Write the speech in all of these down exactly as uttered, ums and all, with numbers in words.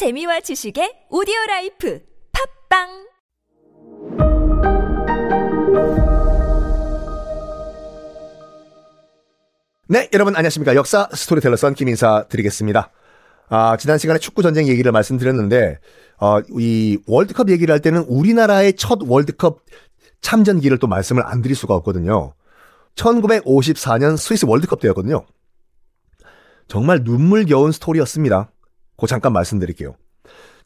재미와 지식의 오디오라이프 팝빵! 네, 여러분 안녕하십니까. 역사 스토리텔러 썬킴 인사드리겠습니다. 아, 지난 시간에 축구전쟁 얘기를 말씀드렸는데 어, 이 월드컵 얘기를 할 때는 우리나라의 첫 월드컵 참전기를 또 말씀을 안 드릴 수가 없거든요. 천구백오십사 년 스위스 월드컵 때였거든요. 정말 눈물겨운 스토리였습니다. 그 잠깐 말씀드릴게요.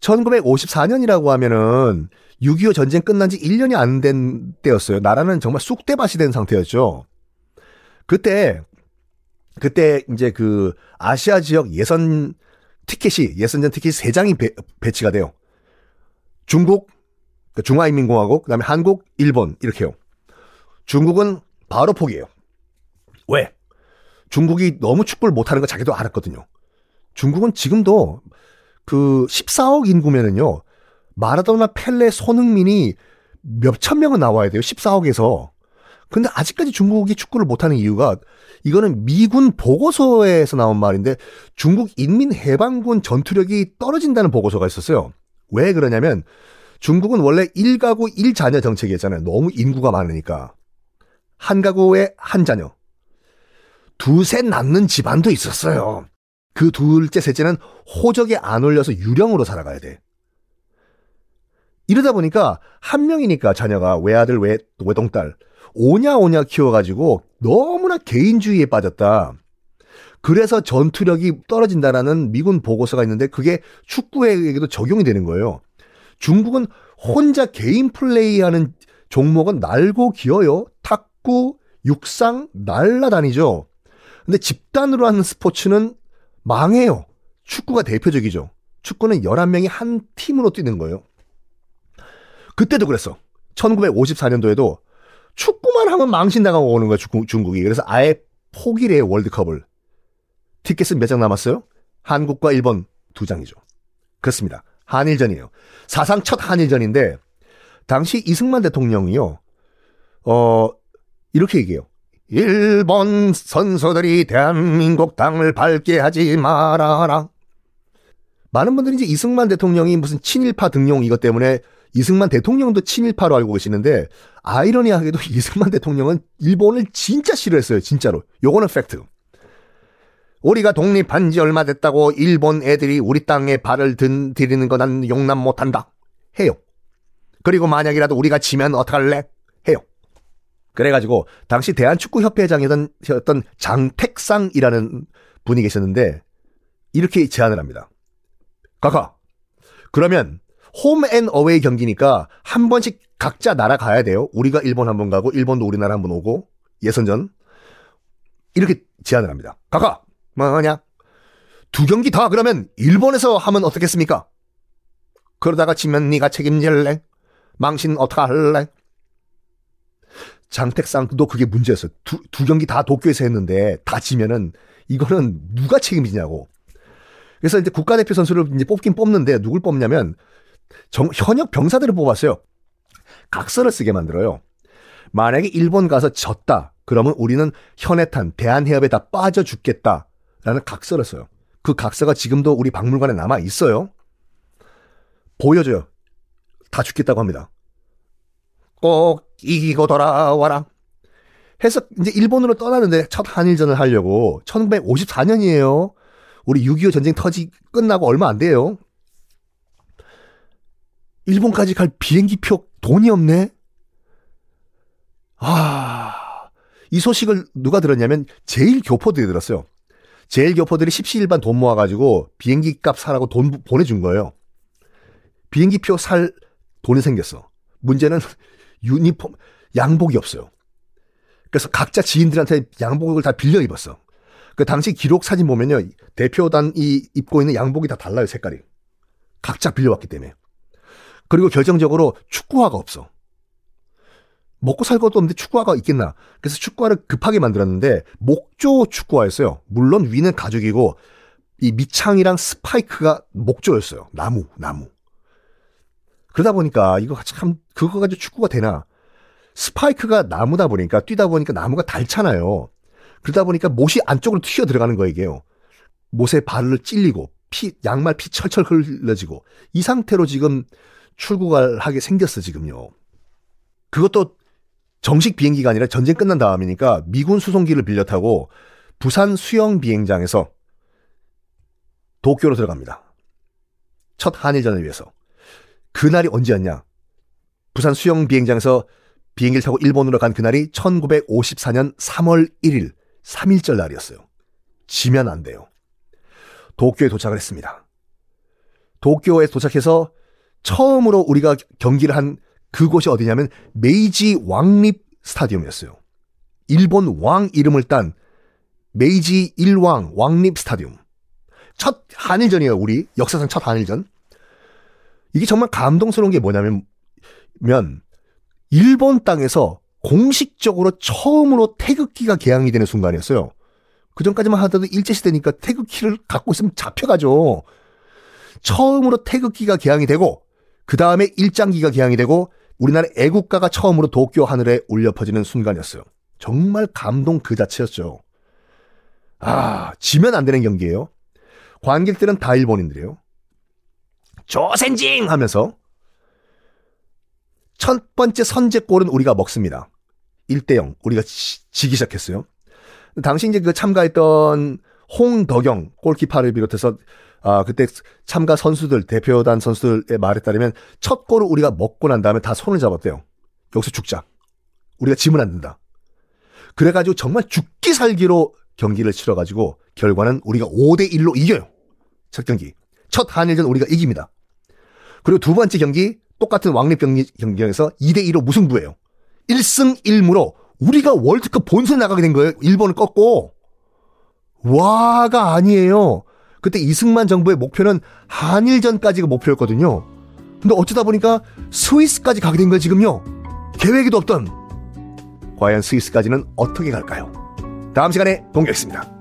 천구백오십사 년이라고 하면은 육이오 전쟁 끝난 지 일 년이 안 된 때였어요. 나라는 정말 쑥대밭이 된 상태였죠. 그때 그때 이제 그 아시아 지역 예선 티켓이 예선전 티켓이 세 장이 배, 배치가 돼요. 중국, 중화인민공화국, 그다음에 한국, 일본 이렇게요. 중국은 바로 포기해요. 왜? 중국이 너무 축구를 못하는 거 자기도 알았거든요. 중국은 지금도 그 십사억 인구면은요 마라도나 펠레 손흥민이 몇천 명은 나와야 돼요. 십사억에서. 근데 아직까지 중국이 축구를 못하는 이유가 이거는 미군 보고서에서 나온 말인데 중국 인민해방군 전투력이 떨어진다는 보고서가 있었어요. 왜 그러냐면 중국은 원래 일 가구 일 자녀 정책이었잖아요. 너무 인구가 많으니까. 한 가구에 한 자녀. 두세 낳는 집안도 있었어요. 그 둘째, 셋째는 호적에 안 올려서 유령으로 살아가야 돼. 이러다 보니까 한 명이니까 자녀가 외아들, 외, 외동딸. 오냐오냐 키워가지고 너무나 개인주의에 빠졌다. 그래서 전투력이 떨어진다라는 미군 보고서가 있는데 그게 축구에게도 적용이 되는 거예요. 중국은 혼자 개인 플레이하는 종목은 날고 기어요. 탁구, 육상, 날라다니죠. 근데 집단으로 하는 스포츠는 망해요. 축구가 대표적이죠. 축구는 열한 명이 한 팀으로 뛰는 거예요. 그때도 그랬어. 천구백오십사 년도에도 축구만 하면 망신당하고 오는 거야, 중국이. 그래서 아예 포기를 해요, 월드컵을. 티켓은 몇 장 남았어요? 한국과 일본 두 장이죠. 그렇습니다. 한일전이에요. 사상 첫 한일전인데, 당시 이승만 대통령이요, 어, 이렇게 얘기해요. 일본 선수들이 대한민국 땅을 밟게 하지 말아라. 많은 분들이 이제 이승만 대통령이 무슨 친일파 등용 이것 때문에 이승만 대통령도 친일파로 알고 계시는데 아이러니하게도 이승만 대통령은 일본을 진짜 싫어했어요. 진짜로. 요거는 팩트. 우리가 독립한 지 얼마 됐다고 일본 애들이 우리 땅에 발을 든, 들이는 거 난 용납 못한다. 해요. 그리고 만약이라도 우리가 지면 어떡할래? 해요. 그래가지고 당시 대한축구협회장이었던 장택상이라는 분이 계셨는데 이렇게 제안을 합니다. 가가 그러면 홈앤어웨이 경기니까 한 번씩 각자 나라 가야 돼요. 우리가 일본 한 번 가고 일본도 우리나라 한 번 오고 예선전 이렇게 제안을 합니다. 가가 뭐냐 두 경기 다 그러면 일본에서 하면 어떻겠습니까? 그러다가 지면 네가 책임질래? 망신 어떡할래? 장택상도 그게 문제였어요. 두, 두 경기 다 도쿄에서 했는데 다 지면은 이거는 누가 책임지냐고. 그래서 이제 국가대표 선수를 이제 뽑긴 뽑는데 누굴 뽑냐면 정, 현역 병사들을 뽑았어요. 각서를 쓰게 만들어요. 만약에 일본 가서 졌다. 그러면 우리는 현해탄, 대한해협에 다 빠져 죽겠다라는 각서를 써요. 그 각서가 지금도 우리 박물관에 남아 있어요. 보여줘요. 다 죽겠다고 합니다. 꼭 이기고 돌아와라. 해서 이제 일본으로 떠나는데 첫 한일전을 하려고 천구백오십사 년이에요. 우리 육이오 전쟁 터지 끝나고 얼마 안 돼요. 일본까지 갈 비행기표 돈이 없네. 아, 이 소식을 누가 들었냐면 제일 교포들이 들었어요. 제일 교포들이 십시일반 돈 모아가지고 비행기 값 사라고 돈 보내준 거예요. 비행기표 살 돈이 생겼어. 문제는 유니폼 양복이 없어요. 그래서 각자 지인들한테 양복을 다 빌려 입었어. 그 당시 기록 사진 보면요. 대표단이 입고 있는 양복이 다 달라요. 색깔이. 각자 빌려왔기 때문에. 그리고 결정적으로 축구화가 없어. 먹고 살 것도 없는데 축구화가 있겠나. 그래서 축구화를 급하게 만들었는데 목조 축구화였어요. 물론 위는 가죽이고 이 밑창이랑 스파이크가 목조였어요. 나무, 나무. 그러다 보니까 이거 참 그거 가지고 축구가 되나. 스파이크가 나무다 보니까 뛰다 보니까 나무가 닳잖아요. 그러다 보니까 못이 안쪽으로 튀어 들어가는 거예요. 못에 발을 찔리고 피, 양말 피 철철 흘러지고 이 상태로 지금 출국을 하게 생겼어 지금요. 그것도 정식 비행기가 아니라 전쟁 끝난 다음이니까 미군 수송기를 빌려 타고 부산 수영 비행장에서 도쿄로 들어갑니다. 첫 한일전을 위해서. 그날이 언제였냐? 부산 수영 비행장에서 비행기를 타고 일본으로 간 그날이 천구백오십사년 삼월 일일 삼일절 날이었어요. 지면 안 돼요. 도쿄에 도착을 했습니다. 도쿄에 도착해서 처음으로 우리가 경기를 한 그곳이 어디냐면 메이지 왕립 스타디움이었어요. 일본 왕 이름을 딴 메이지 일왕 왕립 스타디움. 첫 한일전이에요. 우리 역사상 첫 한일전. 이게 정말 감동스러운 게 뭐냐면 면 일본 땅에서 공식적으로 처음으로 태극기가 개항이 되는 순간이었어요. 그전까지만 하더라도 일제시대니까 태극기를 갖고 있으면 잡혀가죠. 처음으로 태극기가 개항이 되고 그 다음에 일장기가 개항이 되고 우리나라 애국가가 처음으로 도쿄 하늘에 울려 퍼지는 순간이었어요. 정말 감동 그 자체였죠. 아, 지면 안 되는 경기예요. 관객들은 다 일본인들이에요. 조센징 하면서 첫 번째 선제골은 우리가 먹습니다. 일 대 영 우리가 지기 시작했어요. 당시 이제 그 참가했던 홍덕영 골키퍼를 비롯해서 아 그때 참가 선수들 대표단 선수들의 말에 따르면 첫 골을 우리가 먹고 난 다음에 다 손을 잡았대요. 여기서 죽자. 우리가 지면 안 된다. 그래가지고 정말 죽기 살기로 경기를 치러가지고 결과는 우리가 오 대 일로 이겨요. 첫 경기. 첫 한일전 우리가 이깁니다. 그리고 두 번째 경기 똑같은 왕립 경기, 경기에서 이 대 이로 무승부예요. 일승 일무로 우리가 월드컵 본선 나가게 된 거예요. 일본을 꺾고. 와가 아니에요. 그때 이승만 정부의 목표는 한일전까지가 목표였거든요. 근데 어쩌다 보니까 스위스까지 가게 된 거예요 지금요. 계획에도 없던 과연 스위스까지는 어떻게 갈까요? 다음 시간에 공개하겠습니다.